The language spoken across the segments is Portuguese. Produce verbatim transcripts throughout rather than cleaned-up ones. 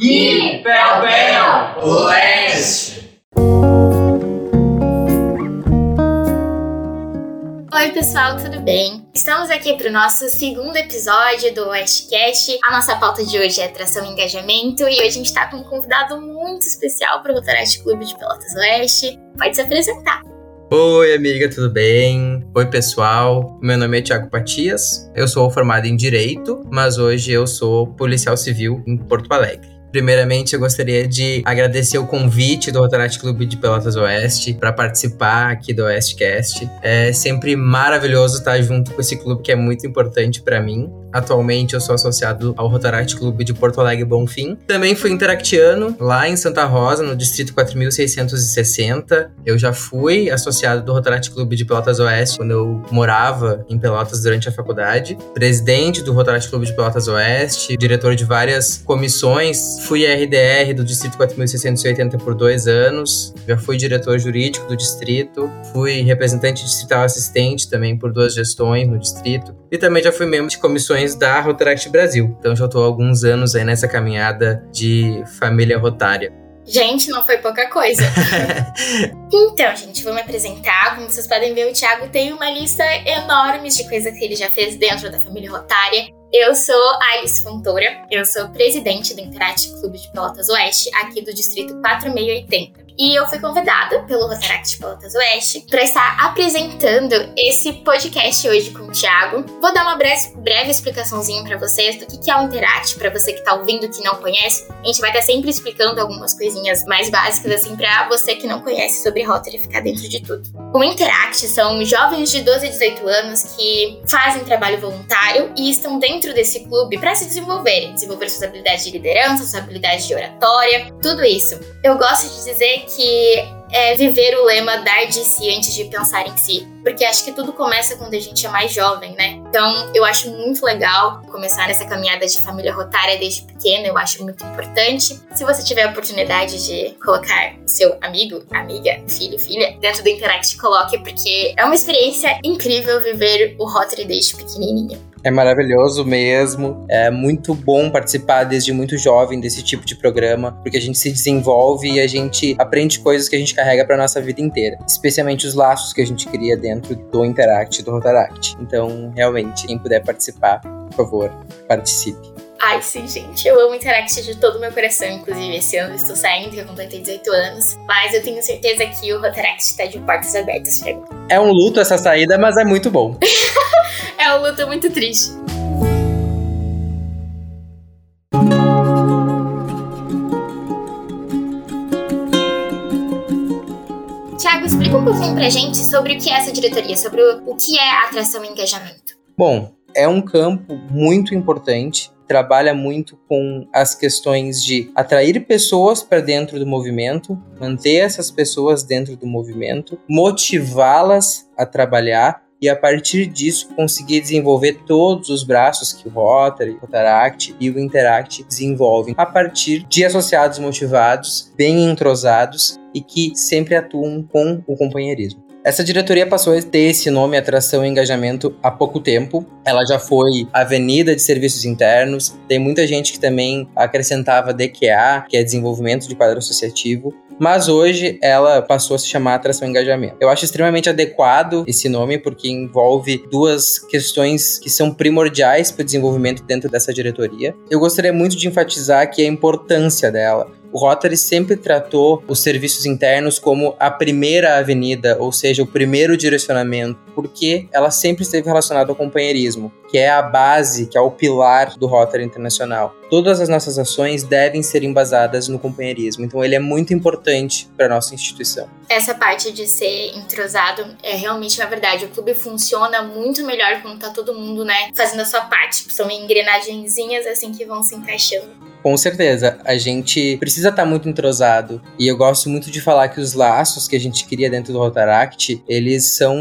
E Pel Pel Oeste! Oi pessoal, tudo bem? Estamos aqui para o nosso segundo episódio do OesteCast. A nossa pauta de hoje é atração e engajamento e hoje a gente está com um convidado muito especial para o Rotaract Clube de Pelotas Oeste. Pode se apresentar. Oi amiga, tudo bem? Oi pessoal, meu nome é Tiago Patias, eu sou formado em Direito, mas hoje eu sou policial civil em Porto Alegre. Primeiramente eu gostaria de agradecer o convite do Rotaract Clube de Pelotas Oeste para participar aqui do OesteCast. É sempre maravilhoso estar junto com esse clube que é muito importante para mim. Atualmente eu sou associado ao Rotaract Clube de Porto Alegre Bonfim. Também fui interactiano lá em Santa Rosa, no Distrito quatro mil seiscentos e sessenta. Eu já fui associado do Rotaract Clube de Pelotas Oeste quando eu morava em Pelotas durante a faculdade. Presidente do Rotaract Clube de Pelotas Oeste, diretor de várias comissões. Fui R D R do Distrito quatro mil seiscentos e oitenta por dois anos. Já fui diretor jurídico do Distrito. Fui representante distrital assistente também por duas gestões no Distrito. E também já fui membro de comissões da Rotaract Brasil. Então já estou há alguns anos aí nessa caminhada de família rotária. Gente, não foi pouca coisa. Então, gente, vou me apresentar. Como vocês podem ver, o Tiago tem uma lista enorme de coisas que ele já fez dentro da família rotária. Eu sou Alice Fontoura, eu sou presidente do Interact Clube de Pelotas Oeste, aqui do Distrito quatro mil e oitenta. E eu fui convidada pelo Rotaract Pelotas Oeste para estar apresentando esse podcast hoje com o Tiago. Vou dar uma breve, breve explicaçãozinha para vocês do que, que é o Interact, para você que tá ouvindo que não conhece. A gente vai estar sempre explicando algumas coisinhas mais básicas assim para você que não conhece sobre Rotary ficar dentro de tudo. O Interact são jovens de doze a dezoito anos que fazem trabalho voluntário e estão dentro desse clube para se desenvolverem, desenvolver suas habilidades de liderança, suas habilidades de oratória, tudo isso. Eu gosto de dizer que é viver o lema dar de si antes de pensar em si, porque acho que tudo começa quando a gente é mais jovem, né? Então eu acho muito legal começar essa caminhada de família rotária desde pequena, eu acho muito importante. Se você tiver a oportunidade de colocar seu amigo, amiga, filho, filha dentro do Interact, coloque, porque é uma experiência incrível viver o Rotary desde pequenininha. É maravilhoso mesmo, é muito bom participar desde muito jovem desse tipo de programa, porque a gente se desenvolve e a gente aprende coisas que a gente carrega para nossa vida inteira, especialmente os laços que a gente cria dentro do Interact, do Rotaract. Então, realmente, quem puder participar, por favor, participe. Ai, sim, gente. Eu amo Interact de todo o meu coração. Inclusive, esse ano eu estou saindo, eu completei dezoito anos. Mas eu tenho certeza que o Rotaract está de portas abertas para mim. É um luto essa saída, mas é muito bom. É um luto muito triste. Tiago, explica um pouquinho pra gente sobre o que é essa diretoria, sobre o que é atração e engajamento. Bom, é um campo muito importante. Trabalha muito com as questões de atrair pessoas para dentro do movimento, manter essas pessoas dentro do movimento, motivá-las a trabalhar e a partir disso conseguir desenvolver todos os braços que o Rotary, o Rotaract e o Interact desenvolvem a partir de associados motivados, bem entrosados e que sempre atuam com o companheirismo. Essa diretoria passou a ter esse nome, atração e engajamento, há pouco tempo. Ela já foi avenida de serviços internos, tem muita gente que também acrescentava D Q A, que é desenvolvimento de quadro associativo, mas hoje ela passou a se chamar atração e engajamento. Eu acho extremamente adequado esse nome, porque envolve duas questões que são primordiais para o desenvolvimento dentro dessa diretoria. Eu gostaria muito de enfatizar aqui a importância dela. O Rotary sempre tratou os serviços internos como a primeira avenida, ou seja, o primeiro direcionamento, porque ela sempre esteve relacionada ao companheirismo, que é a base, que é o pilar do Rotary Internacional. Todas as nossas ações devem ser embasadas no companheirismo, então ele é muito importante para a nossa instituição. Essa parte de ser entrosado é realmente uma verdade. O clube funciona muito melhor quando está todo mundo, né, fazendo a sua parte. São engrenagenzinhas assim que vão se encaixando. Com certeza, a gente precisa estar muito entrosado e eu gosto muito de falar que os laços que a gente cria dentro do Rotaract, eles são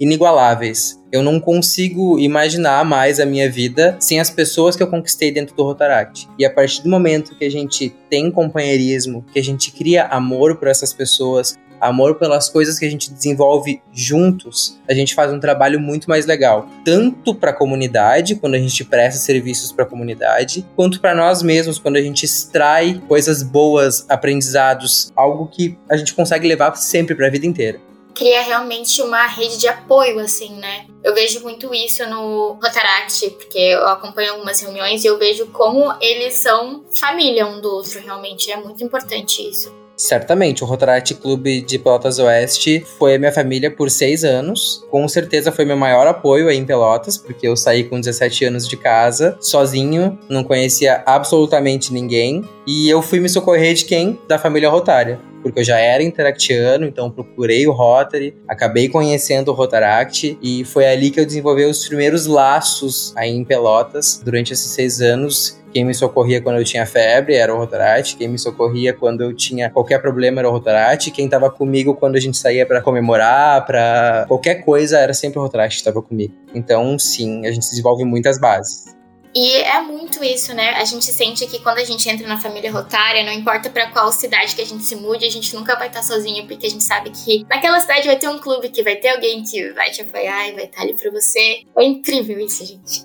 inigualáveis. Eu não consigo imaginar mais a minha vida sem as pessoas que eu conquistei dentro do Rotaract. E a partir do momento que a gente tem companheirismo, que a gente cria amor por essas pessoas, amor pelas coisas que a gente desenvolve juntos, a gente faz um trabalho muito mais legal, tanto para a comunidade, quando a gente presta serviços para a comunidade, quanto para nós mesmos, quando a gente extrai coisas boas, aprendizados, algo que a gente consegue levar sempre para a vida inteira. Cria realmente uma rede de apoio, assim, né? Eu vejo muito isso no Rotaract, porque eu acompanho algumas reuniões e eu vejo como eles são família um do outro, realmente. É muito importante isso. Certamente, o Rotaract Clube de Pelotas Oeste foi a minha família por seis anos. Com certeza foi meu maior apoio aí em Pelotas, porque eu saí com dezessete anos de casa, sozinho, não conhecia absolutamente ninguém. E eu fui me socorrer de quem? Da família Rotária, porque eu já era interactiano, então procurei o Rotary, acabei conhecendo o Rotaract e foi ali que eu desenvolvi os primeiros laços aí em Pelotas. Durante esses seis anos, quem me socorria quando eu tinha febre era o Rotaract, quem me socorria quando eu tinha qualquer problema era o Rotaract, quem estava comigo quando a gente saía para comemorar, para qualquer coisa, era sempre o Rotaract que estava comigo. Então, sim, a gente desenvolve muitas bases. E é muito isso, né? A gente sente que quando a gente entra na família Rotária, não importa pra qual cidade que a gente se mude, a gente nunca vai estar sozinho, porque a gente sabe que naquela cidade vai ter um clube, que vai ter alguém que vai te apoiar e vai estar ali pra você. É incrível isso, gente.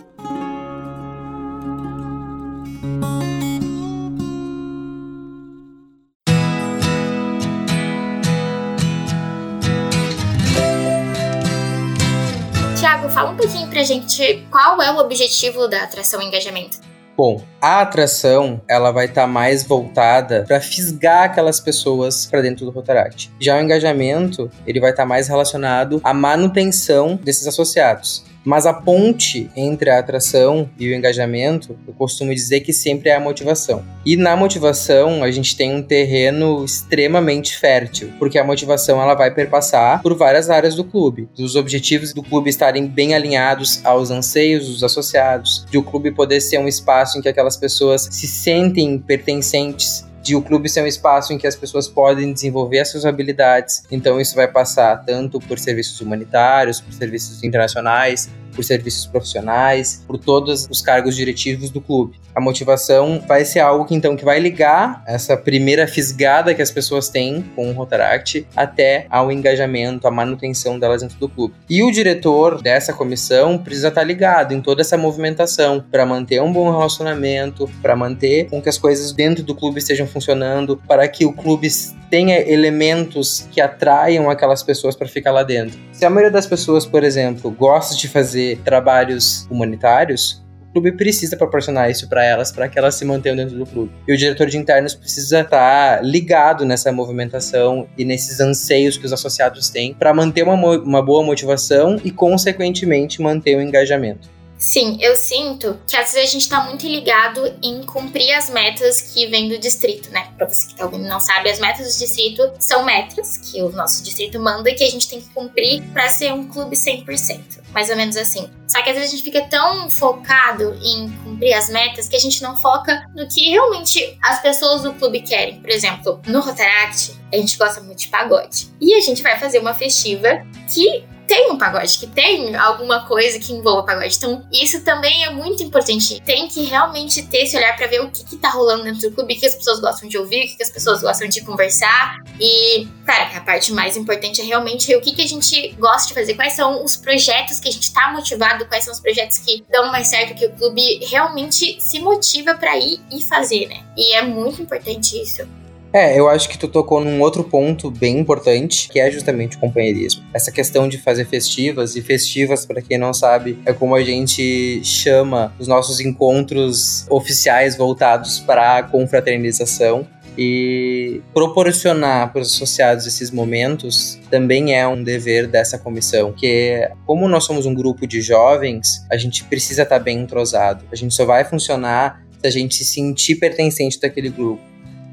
Fala um pouquinho pra gente qual é o objetivo da atração e engajamento. Bom, a atração, ela vai estar tá mais voltada para fisgar aquelas pessoas para dentro do Rotaract. Já o engajamento, ele vai estar tá mais relacionado à manutenção desses associados. Mas a ponte entre a atração e o engajamento, eu costumo dizer que sempre é a motivação. E na motivação, a gente tem um terreno extremamente fértil, porque a motivação ela vai perpassar por várias áreas do clube. Dos objetivos do clube estarem bem alinhados aos anseios dos associados, de o clube poder ser um espaço em que aquelas pessoas se sentem pertencentes, de o clube ser um espaço em que as pessoas podem desenvolver as suas habilidades. Então isso vai passar tanto por serviços humanitários, por serviços internacionais, por serviços profissionais, por todos os cargos diretivos do clube. A motivação vai ser algo que, então, que vai ligar essa primeira fisgada que as pessoas têm com o Rotaract até ao engajamento, à manutenção delas dentro do clube. E o diretor dessa comissão precisa estar ligado em toda essa movimentação para manter um bom relacionamento, para manter com que as coisas dentro do clube estejam funcionando, para que o clube tenha elementos que atraiam aquelas pessoas para ficar lá dentro. Se a maioria das pessoas, por exemplo, gosta de fazer trabalhos humanitários, o clube precisa proporcionar isso para elas, para que elas se mantenham dentro do clube. E o diretor de internos precisa estar ligado nessa movimentação e nesses anseios que os associados têm para manter uma, mo- uma boa motivação e, consequentemente, manter o engajamento. Sim, eu sinto que às vezes a gente está muito ligado em cumprir as metas que vem do distrito, né? Para você que está ouvindo e não sabe, as metas do distrito são metas que o nosso distrito manda e que a gente tem que cumprir para ser um clube cem por cento, mais ou menos assim. Só que às vezes a gente fica tão focado em cumprir as metas que a gente não foca no que realmente as pessoas do clube querem. Por exemplo, no Rotaract, a gente gosta muito de pagode. E a gente vai fazer uma festiva que tem um pagode, que tem alguma coisa que envolva pagode. Então, isso também é muito importante. Tem que realmente ter esse olhar para ver o que, que tá rolando dentro do clube, o que as pessoas gostam de ouvir, o que, que as pessoas gostam de conversar. E, cara, a parte mais importante é realmente o que, que a gente gosta de fazer, quais são os projetos que a gente tá motivado, quais são os projetos que dão mais certo, que o clube realmente se motiva para ir e fazer, né? E é muito importante isso. É, eu acho que tu tocou num outro ponto bem importante, que é justamente o companheirismo. Essa questão de fazer festivas, e festivas, pra quem não sabe, é como a gente chama os nossos encontros oficiais voltados pra confraternização. E proporcionar para os associados esses momentos também é um dever dessa comissão, porque como nós somos um grupo de jovens, a gente precisa estar bem entrosado. A gente só vai funcionar se a gente se sentir pertencente daquele grupo.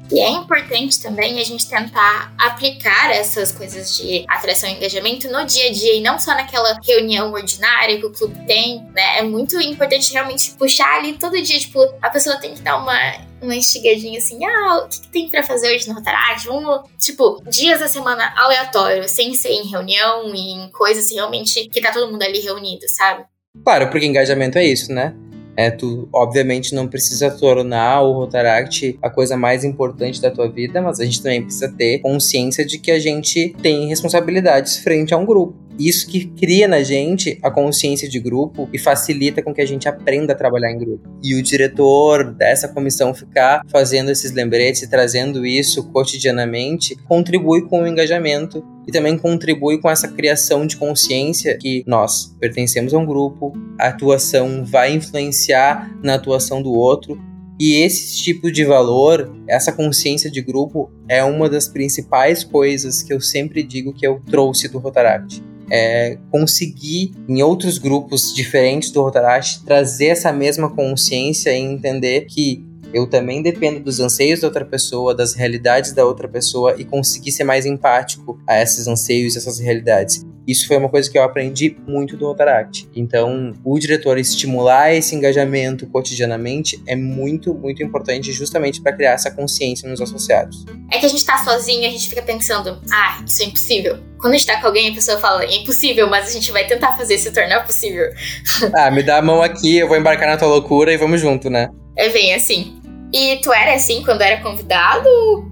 E é importante também a gente tentar aplicar essas coisas de atração e engajamento no dia a dia e não só naquela reunião ordinária que o clube tem, né? É muito importante realmente puxar ali todo dia, tipo, a pessoa tem que dar uma... uma instigadinha assim, ah, o que, que tem pra fazer hoje no Rotaract? Vamos, tipo, dias da semana aleatório, sem ser em reunião e em coisas assim, realmente que tá todo mundo ali reunido, sabe? Claro, porque engajamento é isso, né? É, tu, obviamente, não precisa tornar o Rotaract a coisa mais importante da tua vida, mas a gente também precisa ter consciência de que a gente tem responsabilidades frente a um grupo. Isso que cria na gente a consciência de grupo e facilita com que a gente aprenda a trabalhar em grupo. E o diretor dessa comissão ficar fazendo esses lembretes e trazendo isso cotidianamente contribui com o engajamento e também contribui com essa criação de consciência que nós pertencemos a um grupo, a atuação vai influenciar na atuação do outro. E esse tipo de valor, essa consciência de grupo, é uma das principais coisas que eu sempre digo que eu trouxe do Rotaract. É conseguir, em outros grupos diferentes do Rotaract, trazer essa mesma consciência e entender que eu também dependo dos anseios da outra pessoa, das realidades da outra pessoa, e conseguir ser mais empático a esses anseios e essas realidades. Isso foi uma coisa que eu aprendi muito do Rotaract. Então, o diretor estimular esse engajamento cotidianamente é muito, muito importante, justamente para criar essa consciência nos associados. É que a gente tá sozinho e a gente fica pensando, ah, isso é impossível. Quando a gente tá com alguém, a pessoa fala, é impossível, mas a gente vai tentar fazer se tornar possível. Ah, me dá a mão aqui, eu vou embarcar na tua loucura e vamos junto, né? É bem assim. E tu era assim quando era convidado?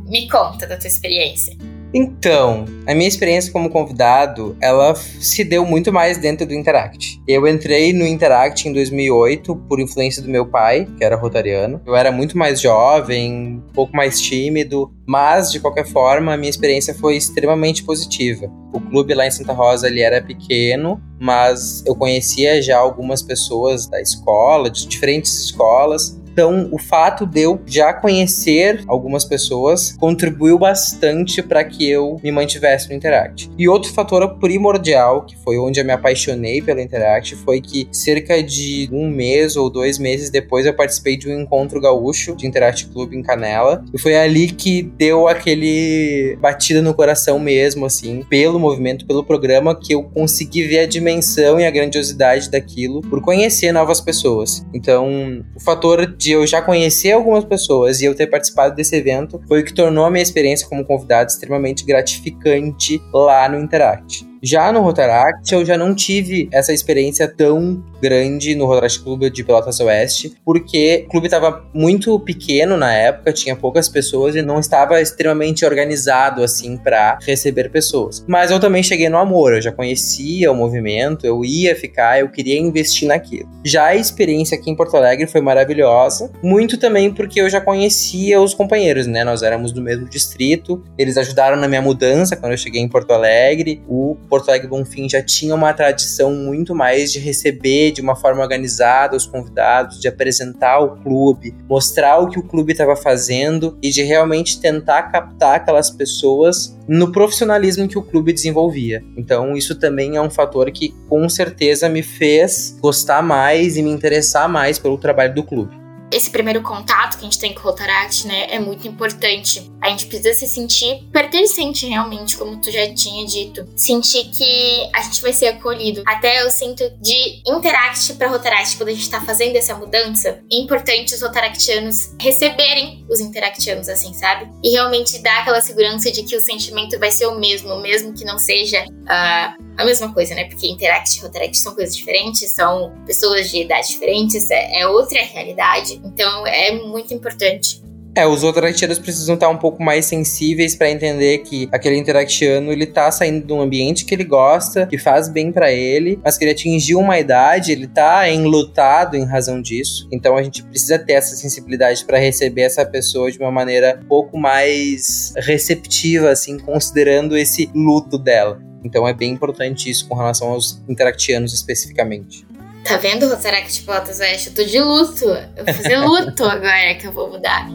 Me conta da tua experiência. Então, a minha experiência como convidado, ela se deu muito mais dentro do Interact. Eu entrei no Interact em dois mil e oito por influência do meu pai, que era rotariano. Eu era muito mais jovem, um pouco mais tímido, mas, de qualquer forma, a minha experiência foi extremamente positiva. O clube lá em Santa Rosa, ele era pequeno, mas eu conhecia já algumas pessoas da escola, de diferentes escolas. Então, o fato de eu já conhecer algumas pessoas contribuiu bastante para que eu me mantivesse no Interact. E outro fator primordial, que foi onde eu me apaixonei pelo Interact, foi que cerca de um mês ou dois meses depois eu participei de um encontro gaúcho de Interact Clube em Canela. E foi ali que deu aquele batida no coração mesmo, assim, pelo movimento, pelo programa, que eu consegui ver a dimensão e a grandiosidade daquilo por conhecer novas pessoas. Então, o fator de eu já conhecer algumas pessoas e eu ter participado desse evento foi o que tornou a minha experiência como convidado extremamente gratificante lá no Interact. Já no Rotaract, eu já não tive essa experiência tão grande no Rotaract Clube de Pelotas Oeste, porque o clube estava muito pequeno na época, tinha poucas pessoas e não estava extremamente organizado, assim, para receber pessoas. Mas eu também cheguei no amor, eu já conhecia o movimento, eu ia ficar, eu queria investir naquilo. Já a experiência aqui em Porto Alegre foi maravilhosa, muito também porque eu já conhecia os companheiros, né? Nós éramos do mesmo distrito, eles ajudaram na minha mudança quando eu cheguei em Porto Alegre. O Porto Alegre Bonfim já tinha uma tradição muito mais de receber de uma forma organizada os convidados, de apresentar o clube, mostrar o que o clube estava fazendo e de realmente tentar captar aquelas pessoas no profissionalismo que o clube desenvolvia. Então, isso também é um fator que com certeza me fez gostar mais e me interessar mais pelo trabalho do clube. Esse primeiro contato que a gente tem com o Rotaract, né, é muito importante. A gente precisa se sentir pertencente realmente, como tu já tinha dito. Sentir que a gente vai ser acolhido. Até eu sinto de Interact para Rotaract, quando a gente tá fazendo essa mudança, é importante os rotaractianos receberem os interactianos, assim, sabe? E realmente dar aquela segurança de que o sentimento vai ser o mesmo, mesmo que não seja uh, a mesma coisa, né? Porque Interact e Rotaract são coisas diferentes, são pessoas de idade diferentes, é, é outra realidade. Então, é muito importante. É, os rotaractianos precisam estar um pouco mais sensíveis para entender que aquele interactiano, ele tá saindo de um ambiente que ele gosta, que faz bem para ele, mas que ele atingiu uma idade, ele tá enlutado em razão disso. Então, a gente precisa ter essa sensibilidade para receber essa pessoa de uma maneira um pouco mais receptiva, assim, considerando esse luto dela. Então, é bem importante isso com relação aos interactianos especificamente. Tá vendo, Rotaract Pelotas Oeste? Eu tô de luto. Eu vou fazer luto agora que eu vou mudar.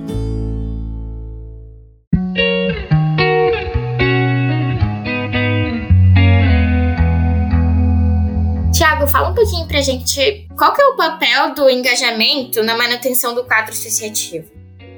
Tiago, fala um pouquinho pra gente qual que é o papel do engajamento na manutenção do quadro associativo.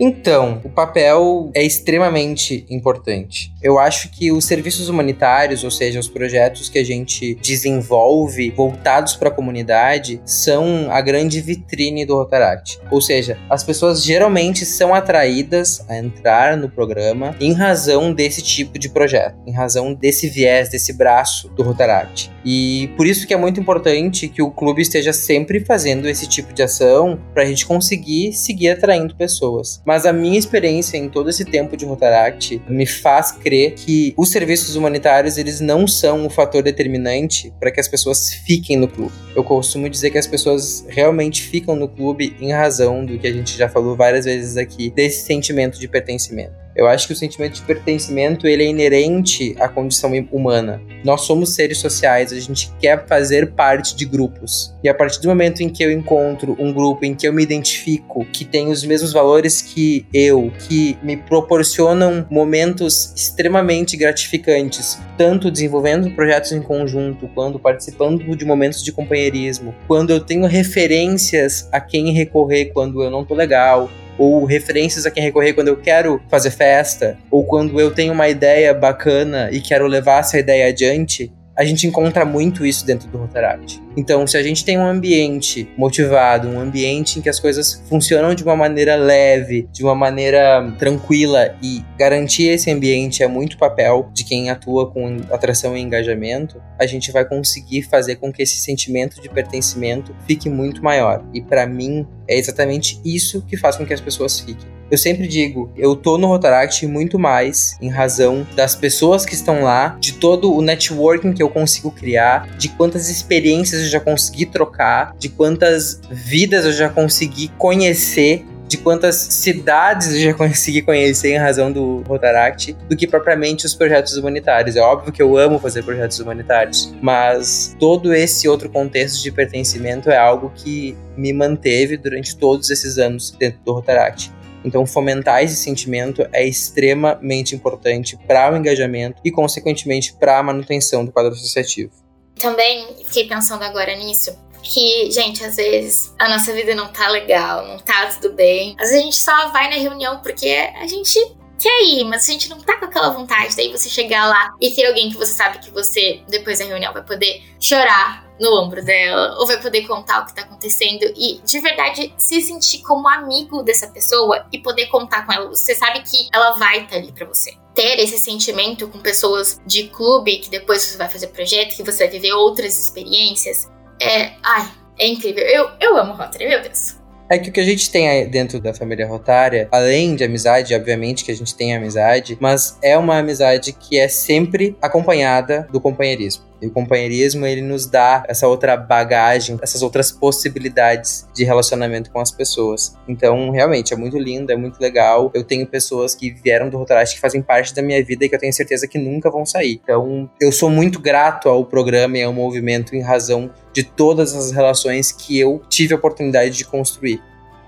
Então, o papel é extremamente importante. Eu acho que os serviços humanitários, ou seja, os projetos que a gente desenvolve voltados para a comunidade, são a grande vitrine do Rotaract. Ou seja, as pessoas geralmente são atraídas a entrar no programa em razão desse tipo de projeto, em razão desse viés, desse braço do Rotaract. E por isso que é muito importante que o clube esteja sempre fazendo esse tipo de ação para a gente conseguir seguir atraindo pessoas. Mas a minha experiência em todo esse tempo de Rotaract me faz crer que os serviços humanitários, eles não são o fator determinante para que as pessoas fiquem no clube. Eu costumo dizer que as pessoas realmente ficam no clube em razão do que a gente já falou várias vezes aqui, desse sentimento de pertencimento. Eu acho que o sentimento de pertencimento, ele é inerente à condição humana. Nós somos seres sociais, a gente quer fazer parte de grupos. E a partir do momento em que eu encontro um grupo em que eu me identifico, que tem os mesmos valores que eu, que me proporcionam momentos extremamente gratificantes, tanto desenvolvendo projetos em conjunto, quando participando de momentos de companheirismo, quando eu tenho referências a quem recorrer quando eu não tô legal, ou referências a quem recorrer quando eu quero fazer festa, ou quando eu tenho uma ideia bacana e quero levar essa ideia adiante, a gente encontra muito isso dentro do Rotaract. Então, se a gente tem um ambiente motivado, um ambiente em que as coisas funcionam de uma maneira leve, de uma maneira tranquila, e garantir esse ambiente é muito papel de quem atua com atração e engajamento, a gente vai conseguir fazer com que esse sentimento de pertencimento fique muito maior. E para mim, é exatamente isso que faz com que as pessoas fiquem. Eu sempre digo, eu tô no Rotaract muito mais em razão das pessoas que estão lá, de todo o networking que eu consigo criar, de quantas experiências eu já consegui trocar, de quantas vidas eu já consegui conhecer, de quantas cidades eu já consegui conhecer em razão do Rotaract, do que propriamente os projetos humanitários. É óbvio que eu amo fazer projetos humanitários, mas todo esse outro contexto de pertencimento é algo que me manteve durante todos esses anos dentro do Rotaract. Então, fomentar esse sentimento é extremamente importante para o engajamento e, consequentemente, para a manutenção do quadro associativo. Também fiquei pensando agora nisso, que, gente, às vezes a nossa vida não tá legal, não tá tudo bem. Às vezes a gente só vai na reunião porque a gente quer ir, mas a gente não tá com aquela vontade. Daí você chegar lá e ter alguém que você sabe que você, depois da reunião, vai poder chorar no ombro dela, ou vai poder contar o que tá acontecendo e, de verdade, se sentir como amigo dessa pessoa e poder contar com ela. Você sabe que ela vai estar ali pra você. Ter esse sentimento com pessoas de clube, que depois você vai fazer projeto, que você vai viver outras experiências, é... Ai, é incrível. Eu, eu amo Rotary, meu Deus. É que o que a gente tem dentro da família Rotária, além de amizade, obviamente que a gente tem amizade, mas é uma amizade que é sempre acompanhada do companheirismo. E o companheirismo, ele nos dá essa outra bagagem, essas outras possibilidades de relacionamento com as pessoas. Então, realmente, é muito lindo, é muito legal. Eu tenho pessoas que vieram do Rotaract que fazem parte da minha vida e que eu tenho certeza que nunca vão sair. Então, eu sou muito grato ao programa e ao movimento em razão de todas as relações que eu tive a oportunidade de construir.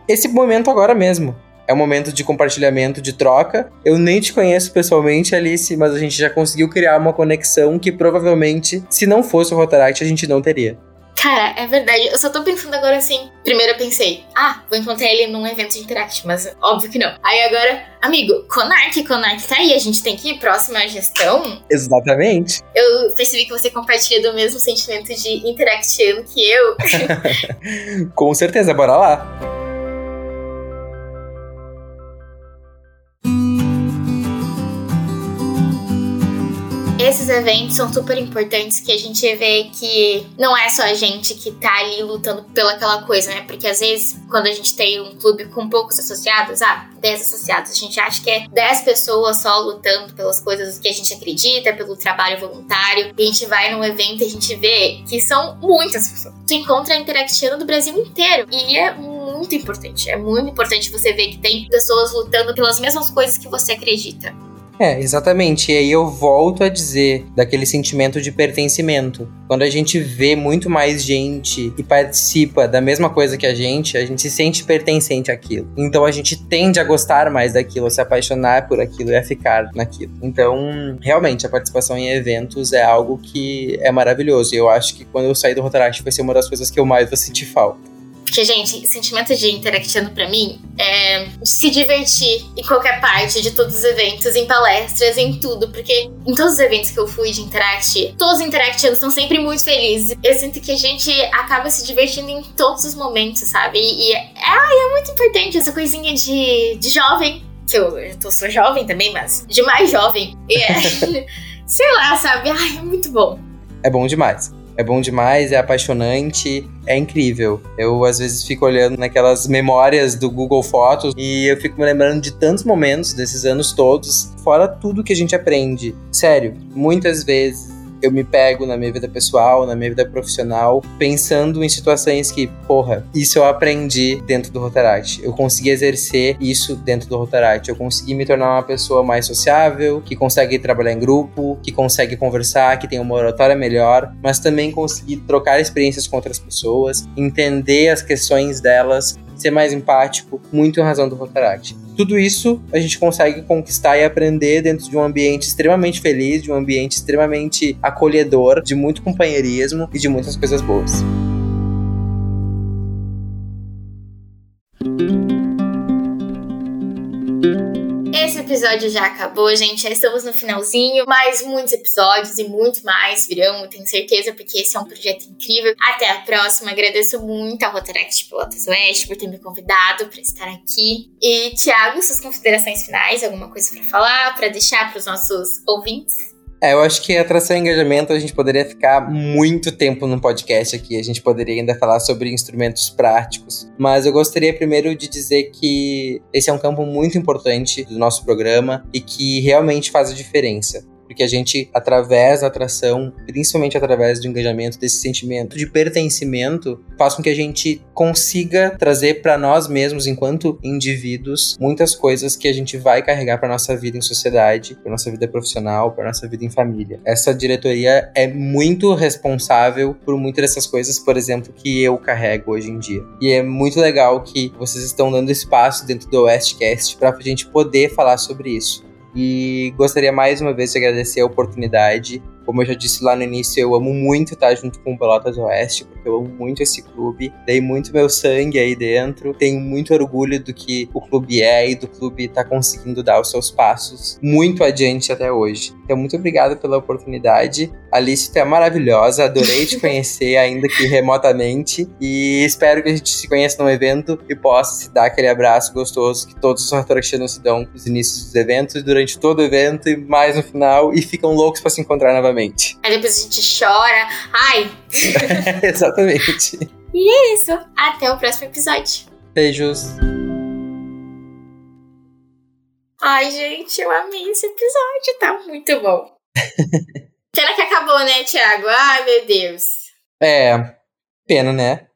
Esse momento agora mesmo. É um momento de compartilhamento, de troca. Eu nem te conheço pessoalmente, Alice, mas a gente já conseguiu criar uma conexão que provavelmente, se não fosse o Rotaract, a gente não teria. Cara, é verdade. Eu só tô pensando agora assim. Primeiro eu pensei, ah, vou encontrar ele num evento de Interact, mas óbvio que não. Aí agora, amigo, Conark, Conark tá aí, a gente tem que ir próximo à gestão. Exatamente. Eu percebi que você compartilha do mesmo sentimento de interactiano que eu. Com certeza, bora lá. Esses eventos são super importantes, que a gente vê que não é só a gente que tá ali lutando pelaquela coisa, né? Porque às vezes, quando a gente tem um clube com poucos associados, ah, dez associados, a gente acha que é dez pessoas só lutando pelas coisas que a gente acredita, pelo trabalho voluntário. E a gente vai num evento e a gente vê que são muitas pessoas. Tu encontra a Interactiano do Brasil inteiro. E é muito importante. É muito importante você ver que tem pessoas lutando pelas mesmas coisas que você acredita. É, exatamente. E aí eu volto a dizer daquele sentimento de pertencimento. Quando a gente vê muito mais gente e participa da mesma coisa que a gente, a gente se sente pertencente àquilo. Então a gente tende a gostar mais daquilo, a se apaixonar por aquilo e a ficar naquilo. Então, realmente, a participação em eventos é algo que é maravilhoso. E eu acho que quando eu saí do Rotaract vai ser uma das coisas que eu mais vou sentir falta. Porque, gente, sentimento de interactiano pra mim é se divertir em qualquer parte de todos os eventos, em palestras, em tudo. Porque em todos os eventos que eu fui de Interact, todos os interactianos estão sempre muito felizes. Eu sinto que a gente acaba se divertindo em todos os momentos, sabe? E, e é, é muito importante essa coisinha de, de jovem, que eu, eu tô, sou jovem também, mas de mais jovem. É, sei lá, sabe? Ai, é muito bom. É bom demais. é bom demais, é apaixonante, é incrível. Eu às vezes fico olhando naquelas memórias do Google Fotos e eu fico me lembrando de tantos momentos desses anos todos, fora tudo que a gente aprende. Sério, muitas vezes eu me pego na minha vida pessoal, na minha vida profissional, pensando em situações que, porra, isso eu aprendi dentro do Rotaract. Eu consegui exercer isso dentro do Rotaract. Eu consegui me tornar uma pessoa mais sociável, que consegue trabalhar em grupo, que consegue conversar, que tem uma oratória melhor, mas também consegui trocar experiências com outras pessoas, entender as questões delas, ser mais empático, muito em razão do Rotaract. Tudo isso a gente consegue conquistar e aprender dentro de um ambiente extremamente feliz, de um ambiente extremamente acolhedor, de muito companheirismo e de muitas coisas boas. Esse episódio já acabou, gente, já estamos no finalzinho, mas muitos episódios e muito mais virão, tenho certeza, porque esse é um projeto incrível. Até a próxima, agradeço muito ao Rotaract Pelotas Oeste por ter me convidado para estar aqui. E, Tiago, suas considerações finais, alguma coisa para falar, para deixar para os nossos ouvintes? É, eu acho que atração e engajamento a gente poderia ficar muito tempo num podcast aqui, a gente poderia ainda falar sobre instrumentos práticos, mas eu gostaria primeiro de dizer que esse é um campo muito importante do nosso programa e que realmente faz a diferença. Porque a gente, através da atração, principalmente através do engajamento, desse sentimento de pertencimento, faz com que a gente consiga trazer para nós mesmos, enquanto indivíduos, muitas coisas que a gente vai carregar para nossa vida em sociedade, para nossa vida profissional, para nossa vida em família. Essa diretoria é muito responsável por muitas dessas coisas, por exemplo, que eu carrego hoje em dia. E é muito legal que vocês estão dando espaço dentro do OesteCast para a gente poder falar sobre isso. E gostaria mais uma vez de agradecer a oportunidade. Como eu já disse lá no início, eu amo muito estar junto com o Pelotas Oeste, porque eu amo muito esse clube, dei muito meu sangue aí dentro, tenho muito orgulho do que o clube é e do clube tá conseguindo dar os seus passos muito adiante até hoje. Então, muito obrigado pela oportunidade. Alice, tu é maravilhosa, adorei te conhecer, ainda que remotamente, e espero que a gente se conheça num evento e possa se dar aquele abraço gostoso que todos os rotaractianos se dão nos inícios dos eventos, durante todo o evento e mais no final, e ficam loucos pra se encontrar novamente. Aí depois a gente chora. Ai! Exatamente. E é isso. Até o próximo episódio. Beijos. Ai, gente, eu amei esse episódio. Tá muito bom. Pena que acabou, né, Tiago? Ai, meu Deus. É, pena, né?